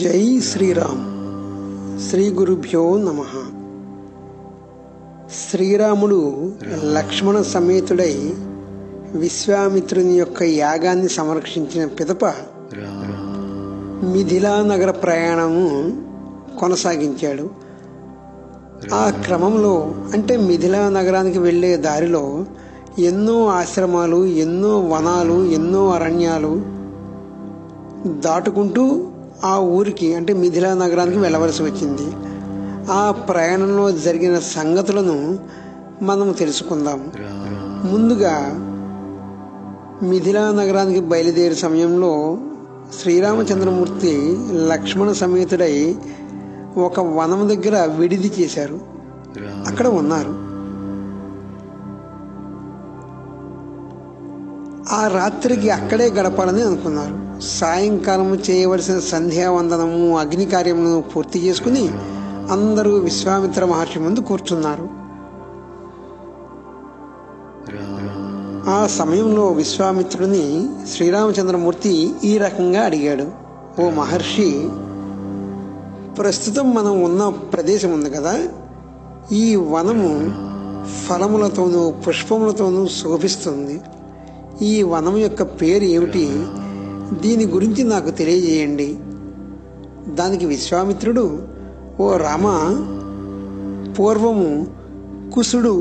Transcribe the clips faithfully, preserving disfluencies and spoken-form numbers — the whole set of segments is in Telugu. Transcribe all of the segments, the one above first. జై శ్రీరామ్. శ్రీ గురుభ్యో నమః. శ్రీరాముడు లక్ష్మణ సమేతుడై విశ్వామిత్రుని యొక్క యాగాన్ని సంరక్షించిన పిదప మిథిలా నగర ప్రయాణము కొనసాగించాడు. ఆ క్రమంలో అంటే మిథిలా నగరానికి వెళ్ళే దారిలో ఎన్నో ఆశ్రమాలు, ఎన్నో వనాలు, ఎన్నో అరణ్యాలు దాటుకుంటూ ఆ ఊరికి అంటే మిథిలా నగరానికి వెళ్ళవలసి వచ్చింది. ఆ ప్రయాణంలో జరిగిన సంగతులను మనం తెలుసుకుందాం. ముందుగా మిథిలా నగరానికి బయలుదేరే సమయంలో శ్రీరామచంద్రమూర్తి లక్ష్మణ సమేతుడై ఒక వనం దగ్గర విడిది చేశారు. అక్కడ ఉన్నారు. ఆ రాత్రికి అక్కడే గడపాలని అనుకున్నారు. సాయంకాలము చేయవలసిన సంధ్యావందనము, అగ్ని కార్యములను పూర్తి చేసుకుని అందరూ విశ్వామిత్ర మహర్షి ముందు కూర్చున్నారు. ఆ సమయంలో విశ్వామిత్రుని శ్రీరామచంద్రమూర్తి ఈ రకంగా అడిగాడు. ఓ మహర్షి, ప్రస్తుతం మనం ఉన్న ప్రదేశం ఉంది కదా, ఈ వనము ఫలములతోనూ పుష్పములతోనూ శోభిస్తుంది. ఈ వనం యొక్క పేరు ఏమిటి? దీని గురించి నాకు తెలియజేయండి. దానికి విశ్వామిత్రుడు, ఓ రామ, పూర్వము కుశుడు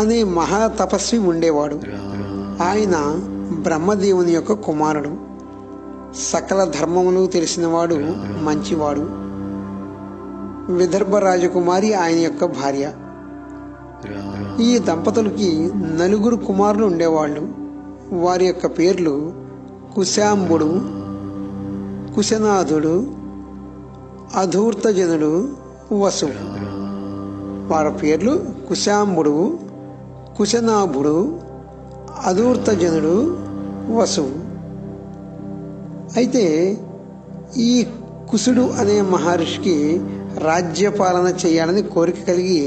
అనే మహాతపస్వి ఉండేవాడు. ఆయన బ్రహ్మదేవుని యొక్క కుమారుడు. సకల ధర్మములు తెలిసినవాడు, మంచివాడు. విదర్భ రాజకుమారి ఆయన యొక్క భార్య. ఈ దంపతులకి నలుగురు కుమారులు ఉండేవాళ్ళు. వారి యొక్క పేర్లు కుశాంబుడు, కుశనాథుడు, అధూర్తజనుడు, వసు. వారి పేర్లు కుశాంబుడు, కుశనాభుడు, అధూర్తజనుడు, వసు. అయితే ఈ కుశుడు అనే మహర్షికి రాజ్యపాలన చేయాలని కోరిక కలిగి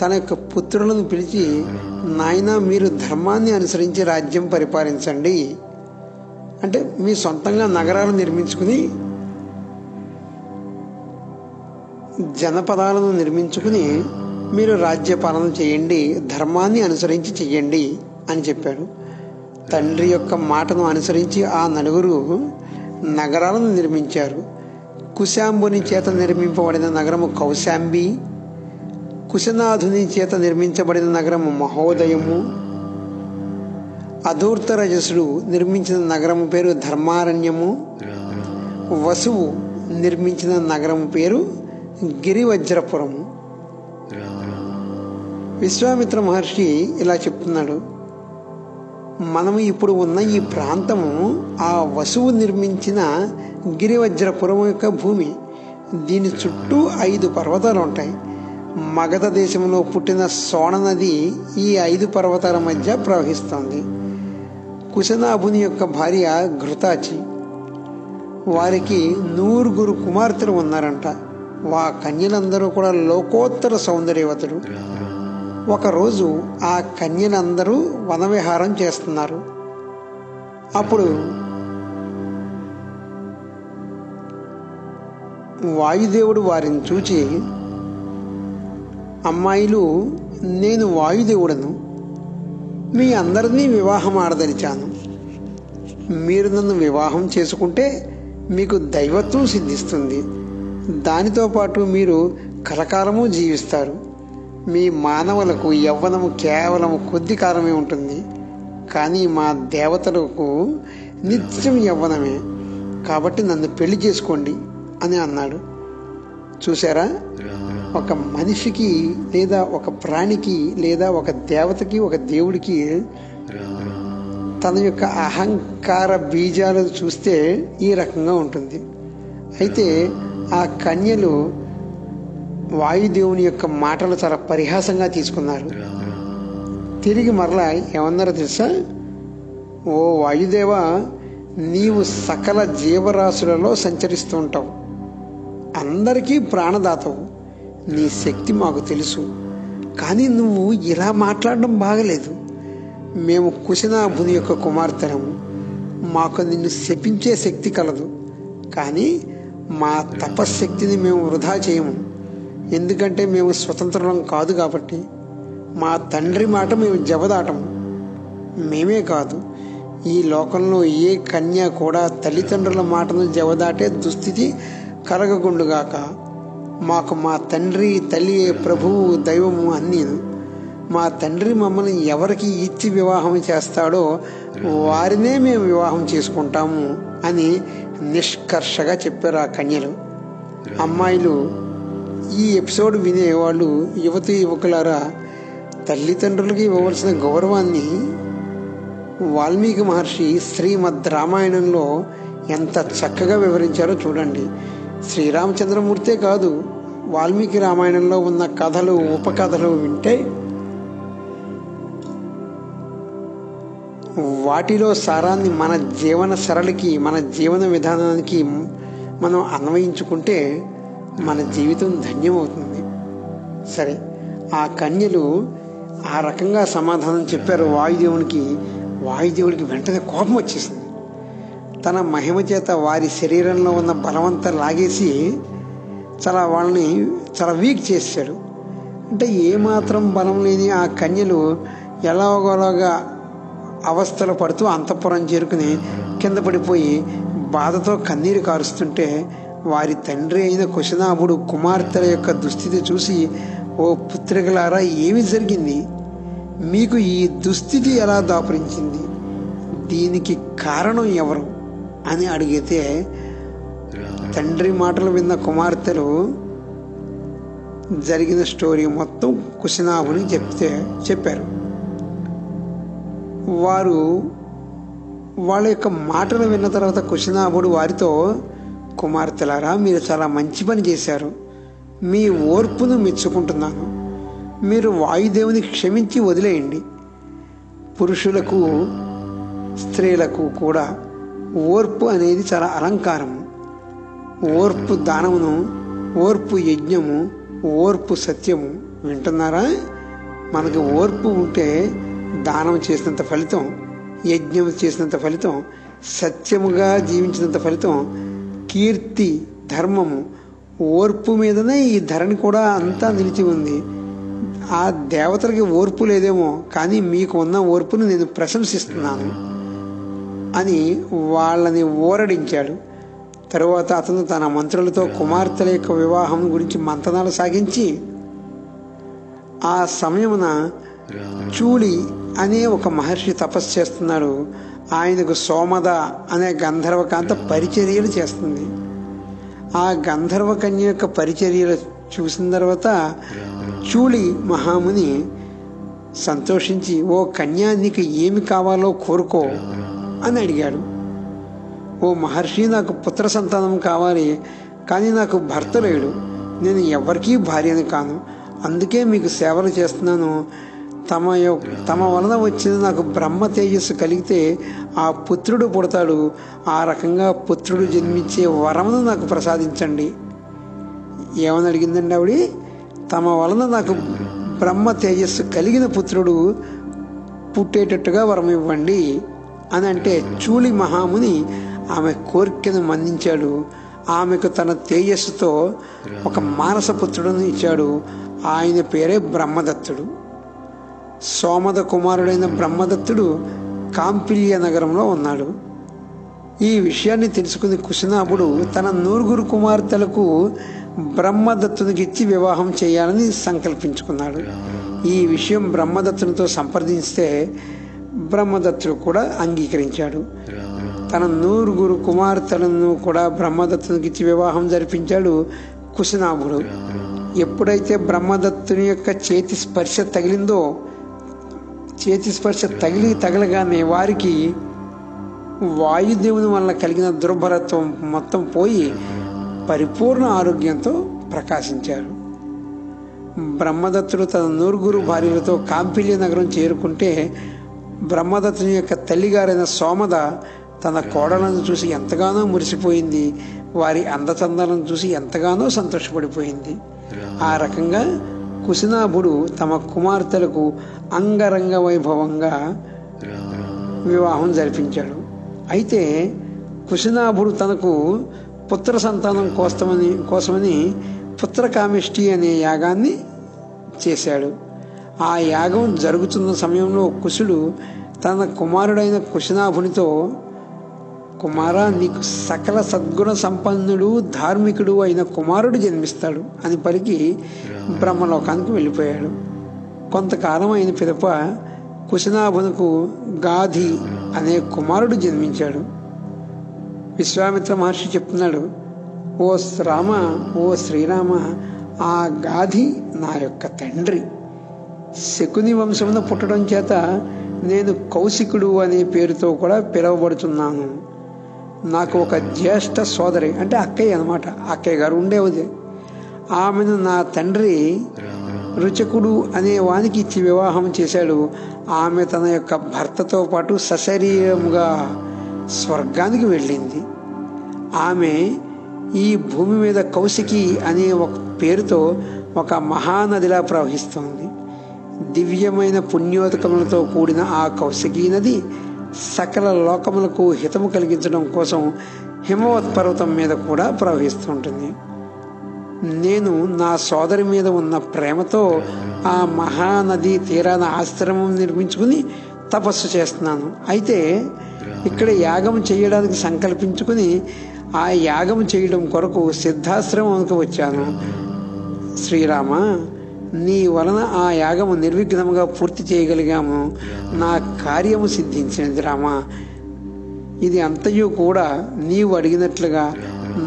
తన యొక్క పుత్రులను పిలిచి, నాయన మీరు ధర్మాన్ని అనుసరించి రాజ్యం పరిపాలించండి, అంటే మీ సొంతంగా నగరాలు నిర్మించుకుని జనపదాలను నిర్మించుకుని మీరు రాజ్యపాలన చేయండి, ధర్మాన్ని అనుసరించి చెయ్యండి అని చెప్పాడు. తండ్రి యొక్క మాటను అనుసరించి ఆ నలుగురు నగరాలను నిర్మించారు. కుశాంబుని చేత నిర్మింపబడిన నగరము కౌశాంబి, కుశనాథుని చేత నిర్మించబడిన నగరము మహోదయము, అధూర్తరజసుడు నిర్మించిన నగరము పేరు ధర్మారణ్యము, వసువు నిర్మించిన నగరము పేరు గిరివజ్రపురము. విశ్వామిత్ర మహర్షి ఇలా చెప్తున్నాడు, మనము ఇప్పుడు ఉన్న ఈ ప్రాంతము ఆ వసువు నిర్మించిన గిరివజ్రపురం యొక్క భూమి. దీని చుట్టూ ఐదు పర్వతాలు ఉంటాయి. మగధ దేశంలో పుట్టిన సోనది ఈ ఐదు పర్వతాల మధ్య ప్రవహిస్తోంది. కుశనాభుని యొక్క భార్య ఘృతాచి. వారికి నూరుగురు కుమార్తెలు ఉన్నారంట. వా కన్యలందరూ కూడా లోకోత్తర సౌందర్యవతులు. ఒకరోజు ఆ కన్యలందరూ వనవిహారం చేస్తున్నారు. అప్పుడు వాయుదేవుడు వారిని చూచి, అమ్మాయిలు, నేను వాయుదేవుడను, మీ అందరినీ వివాహం ఆడదలిచాను. మీరు నన్ను వివాహం చేసుకుంటే మీకు దైవత్వం సిద్ధిస్తుంది. దానితో పాటు మీరు కలకాలము జీవిస్తారు. మీ మానవులకు యవ్వనము కేవలం కొద్ది కాలమే ఉంటుంది, కానీ మా దేవతలకు నిత్యం యవ్వనమే. కాబట్టి నన్ను పెళ్లి చేసుకోండి అని అన్నాడు. చూసారా, ఒక మనిషికి లేదా ఒక ప్రాణికి లేదా ఒక దేవతకి ఒక దేవుడికి తన యొక్క అహంకార బీజాలు చూస్తే ఈ రకంగా ఉంటుంది. అయితే ఆ కన్యలు వాయుదేవుని యొక్క మాటలు చాలా పరిహాసంగా తీసుకున్నారు. తిరిగి మరలా ఏమన్నారో తెలుసా? ఓ వాయుదేవ, నీవు సకల జీవరాశులలో సంచరిస్తూ ఉంటావు, అందరికీ ప్రాణదాతవు, నీ శక్తి మాకు తెలుసు. కానీ నువ్వు ఇలా మాట్లాడడం బాగలేదు. మేము కుశనాభుని యొక్క కుమార్తెనము, మాకు నిన్ను శపించే శక్తి కలదు. కానీ మా తపశ్శక్తిని మేము వృధా చేయము. ఎందుకంటే మేము స్వతంత్రం కాదు కాబట్టి మా తండ్రి మాట మేము జవదాటము. మేమే కాదు, ఈ లోకంలో ఏ కన్య కూడా తల్లిదండ్రుల మాటను జవదాటే దుస్థితి కలగకుండుగాక. మాకు మా తండ్రి, తల్లి, ప్రభువు, దైవము అన్నీను. మా తండ్రి మమ్మల్ని ఎవరికి ఇచ్చి వివాహం చేస్తాడో వారినే మేము వివాహం చేసుకుంటాము అని నిష్కర్షగా చెప్పారు ఆ కన్యలు. అమ్మాయిలు, ఈ ఎపిసోడ్ వినేవాళ్ళు యువతి యువకులారా, తల్లిదండ్రులకి ఇవ్వవలసిన గౌరవాన్ని వాల్మీకి మహర్షి శ్రీమద్ రామాయణంలో ఎంత చక్కగా వివరించారో చూడండి. శ్రీరామచంద్రమూర్తే కాదు, వాల్మీకి రామాయణంలో ఉన్న కథలు, ఉపకథలు వింటే వాటిలో సారాన్ని మన జీవన సరళికి, మన జీవన విధానానికి మనం అన్వయించుకుంటే మన జీవితం ధన్యమవుతుంది. సరే, ఆ కన్యలు ఆ రకంగా సమాధానం చెప్పారు వాయుదేవునికి. వాయుదేవుడికి వెంటనే కోపం వచ్చేసింది. తన మహిమ చేత వారి శరీరంలో ఉన్న బలవంతా లాగేసి చాలా వాళ్ళని చాలా వీక్ చేశాడు. అంటే ఏమాత్రం బలం లేని ఆ కన్యలు ఎలాగోలాగా అవస్థలు పడుతూ అంతఃపురం చేరుకుని కింద పడిపోయి బాధతో కన్నీరు కారుస్తుంటే వారి తండ్రి అయిన కుశనాభుడు కుమార్తెల యొక్క దుస్థితి చూసి, ఓ పుత్రికలారా, ఏమి జరిగింది? మీకు ఈ దుస్థితి ఎలా దాపురించింది? దీనికి కారణం ఎవరు అని అడిగితే, తండ్రి మాటలు విన్న కుమార్తెలు జరిగిన స్టోరీ మొత్తం కుశనాభుని చెప్తే చెప్పారు. వారు వాళ్ళ యొక్క మాటలు విన్న తర్వాత కుశనాభుడు వారితో, కుమార్తెలారా, మీరు చాలా మంచి పని చేశారు. మీ ఓర్పును మెచ్చుకుంటున్నాను. మీరు వాయుదేవుని క్షమించి వదిలేయండి. పురుషులకు స్త్రీలకు కూడా ఓర్పు అనేది చాలా అలంకారము. ఓర్పు దానమును, ఓర్పు యజ్ఞము, ఓర్పు సత్యము. వింటున్నారా? మనకు ఓర్పు ఉంటే దానం చేసినంత ఫలితం, యజ్ఞం చేసినంత ఫలితం, సత్యముగా జీవించినంత ఫలితం, కీర్తి, ధర్మము. ఓర్పు మీదనే ఈ ధరణి కూడా అంతా నిలిచి ఉంది. ఆ దేవతలకి ఓర్పు లేదేమో, కానీ మీకు ఉన్న ఓర్పును నేను ప్రశంసిస్తున్నాను అని వాళ్ళని ఓరడించాడు. తరువాత అతను తన మంత్రులతో కుమార్తెల యొక్క వివాహం గురించి మంతనాలు సాగించి, ఆ సమయమున చూలి అనే ఒక మహర్షి తపస్సు చేస్తున్నాడు. ఆయనకు సోమద అనే గంధర్వకాంత పరిచర్యలు చేస్తుంది. ఆ గంధర్వ కన్య యొక్క పరిచర్యలు చూసిన తర్వాత చూలి మహాముని సంతోషించి, ఓ కన్యా, నీకు ఏమి కావాలో కోరుకో అని అడిగాడు. ఓ మహర్షి, నాకు పుత్ర సంతానం కావాలి, కానీ నాకు భర్త లేడు. నేను ఎవరికీ భార్యను కాను. అందుకే మీకు సేవలు చేస్తున్నాను. తమ తమ వలన వచ్చిన నాకు బ్రహ్మ తేజస్సు కలిగితే ఆ పుత్రుడు పుడతాడు. ఆ రకంగా పుత్రుడు జన్మించే వరమును నాకు ప్రసాదించండి. ఏమని అడిగిందండి ఆవిడ? తమ వలన నాకు బ్రహ్మ తేజస్సు కలిగిన పుత్రుడు పుట్టేటట్టుగా వరం ఇవ్వండి అని అంటే, చూలి మహాముని ఆమె కోరికను మన్నించాడు. ఆమెకు తన తేజస్సుతో ఒక మానస పుత్రుడును ఇచ్చాడు. ఆయన పేరే బ్రహ్మదత్తుడు. సోమద కుమారుడైన బ్రహ్మదత్తుడు కాంపిల్య నగరంలో ఉన్నాడు. ఈ విషయాన్ని తెలుసుకుని కుశనాభుడు తన నూరుగురు కుమార్తెలకు బ్రహ్మదత్తునికిచ్చి వివాహం చేయాలని సంకల్పించుకున్నాడు. ఈ విషయం బ్రహ్మదత్తునితో సంప్రదిస్తే బ్రహ్మదత్తుడు కూడా అంగీకరించాడు. తన నూరుగురు కుమార్తెలను కూడా బ్రహ్మదత్తునికిచ్చి వివాహం జరిపించాడు కుశనాభుడు. ఎప్పుడైతే బ్రహ్మదత్తుని యొక్క చేతి స్పర్శ తగిలిందో, చేతి స్పర్శ తగిలి తగలగానే వారికి వాయుదేవుని వల్ల కలిగిన దుర్భరత్వం మొత్తం పోయి పరిపూర్ణ ఆరోగ్యంతో ప్రకాశించారు. బ్రహ్మదత్తుడు తన నూరుగురు భార్యలతో కాంపిల్య నగరం చేరుకుంటే బ్రహ్మదత్తుని యొక్క తల్లిగారైన సోమద తన కోడలను చూసి ఎంతగానో మురిసిపోయింది. వారి అందచందాలను చూసి ఎంతగానో సంతోషపడిపోయింది. ఆ రకంగా కుశనాభుడు తమ కుమార్తెలకు అంగరంగ వైభవంగా వివాహం జరిపించాడు. అయితే కుశనాభుడు తనకు పుత్ర సంతానం కోసమని కోసమని పుత్రకామిష్ఠి అనే యాగాన్ని చేశాడు. ఆ యాగం జరుగుతున్న సమయంలో కుశుడు తన కుమారుడైన కుశనాభునితో, కుమారా, నీకు సకల సద్గుణ సంపన్నుడు ధార్మికుడు అయిన కుమారుడు జన్మిస్తాడు అని పలికి బ్రహ్మలోకానికి వెళ్ళిపోయాడు. కొంతకాలం అయిన పిదప కుశనాభునకు గాధి అనే కుమారుడు జన్మించాడు. విశ్వామిత్ర మహర్షి చెప్తున్నాడు, ఓ రామ, ఓ శ్రీరామ, ఆ గాధి నా యొక్క తండ్రి. శకుని వంశమున పుట్టడం చేత నేను కౌశికుడు అనే పేరుతో కూడా పిలువబడుతున్నాను. నాకు ఒక జ్యేష్ఠ సోదరి, అంటే అక్కయ్య అనమాట, అక్కయ్య గారు ఉండేది. ఆమెను నా తండ్రి రుచకుడు అనే వానికి ఇచ్చి వివాహం చేశాడు. ఆమె తన యొక్క భర్తతో పాటు సశరీరముగా స్వర్గానికి వెళ్ళింది. ఆమె ఈ భూమి మీద కౌశికీ అనే ఒక పేరుతో ఒక మహానదిలా ప్రవహిస్తోంది. దివ్యమైన పుణ్యోదకములతో కూడిన ఆ కౌశికీ నది సకల లోకములకు హితము కలిగించడం కోసం హిమవత్ పర్వతం మీద కూడా ప్రవహిస్తుంటుంది. నేను నా సోదరి మీద ఉన్న ప్రేమతో ఆ మహానది తీరాన ఆశ్రమం నిర్మించుకుని తపస్సు చేస్తున్నాను. అయితే ఇక్కడ యాగం చేయడానికి సంకల్పించుకుని ఆ యాగం చేయడం కొరకు సిద్ధాశ్రమానికి వచ్చాను. శ్రీరామ, నీ వలన ఆ యాగము నిర్విఘ్నముగా పూర్తి చేయగలిగాము. నా కార్యము సిద్ధించినది రామ. ఇది అంతయు కూడా నీవు అడిగినట్లుగా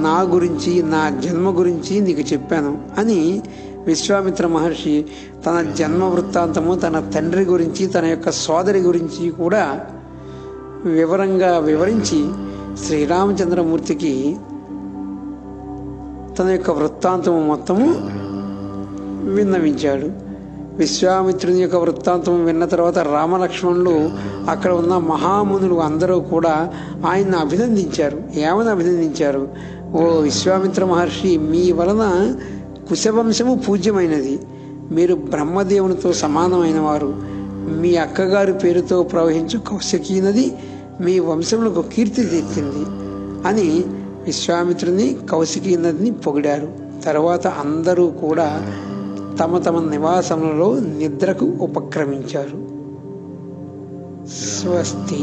నా గురించి, నా జన్మ గురించి నీకు చెప్పాను అని విశ్వామిత్ర మహర్షి తన జన్మ వృత్తాంతము, తన తండ్రి గురించి, తన యొక్క సోదరి గురించి కూడా వివరంగా వివరించి శ్రీరామచంద్రమూర్తికి తన యొక్క వృత్తాంతము మొత్తము విన్నవించాడు. విశ్వామిత్రుని యొక్క వృత్తాంతం విన్న తర్వాత రామలక్ష్మణులు, అక్కడ ఉన్న మహామునులు అందరూ కూడా ఆయన్ని అభినందించారు. ఏమని అభినందించారు? ఓ విశ్వామిత్ర మహర్షి, మీ వలన కుశవంశము పూజ్యమైనది. మీరు బ్రహ్మదేవునితో సమానమైన వారు. మీ అక్కగారి పేరుతో ప్రవహించు కౌశికీ నది మీ వంశములకు కీర్తి తెచ్చింది అని విశ్వామిత్రుని, కౌశికీ నదిని పొగిడారు. తర్వాత అందరూ కూడా తమ తమ నివాసములలో నిద్రకు ఉపక్రమించారు. స్వస్తి.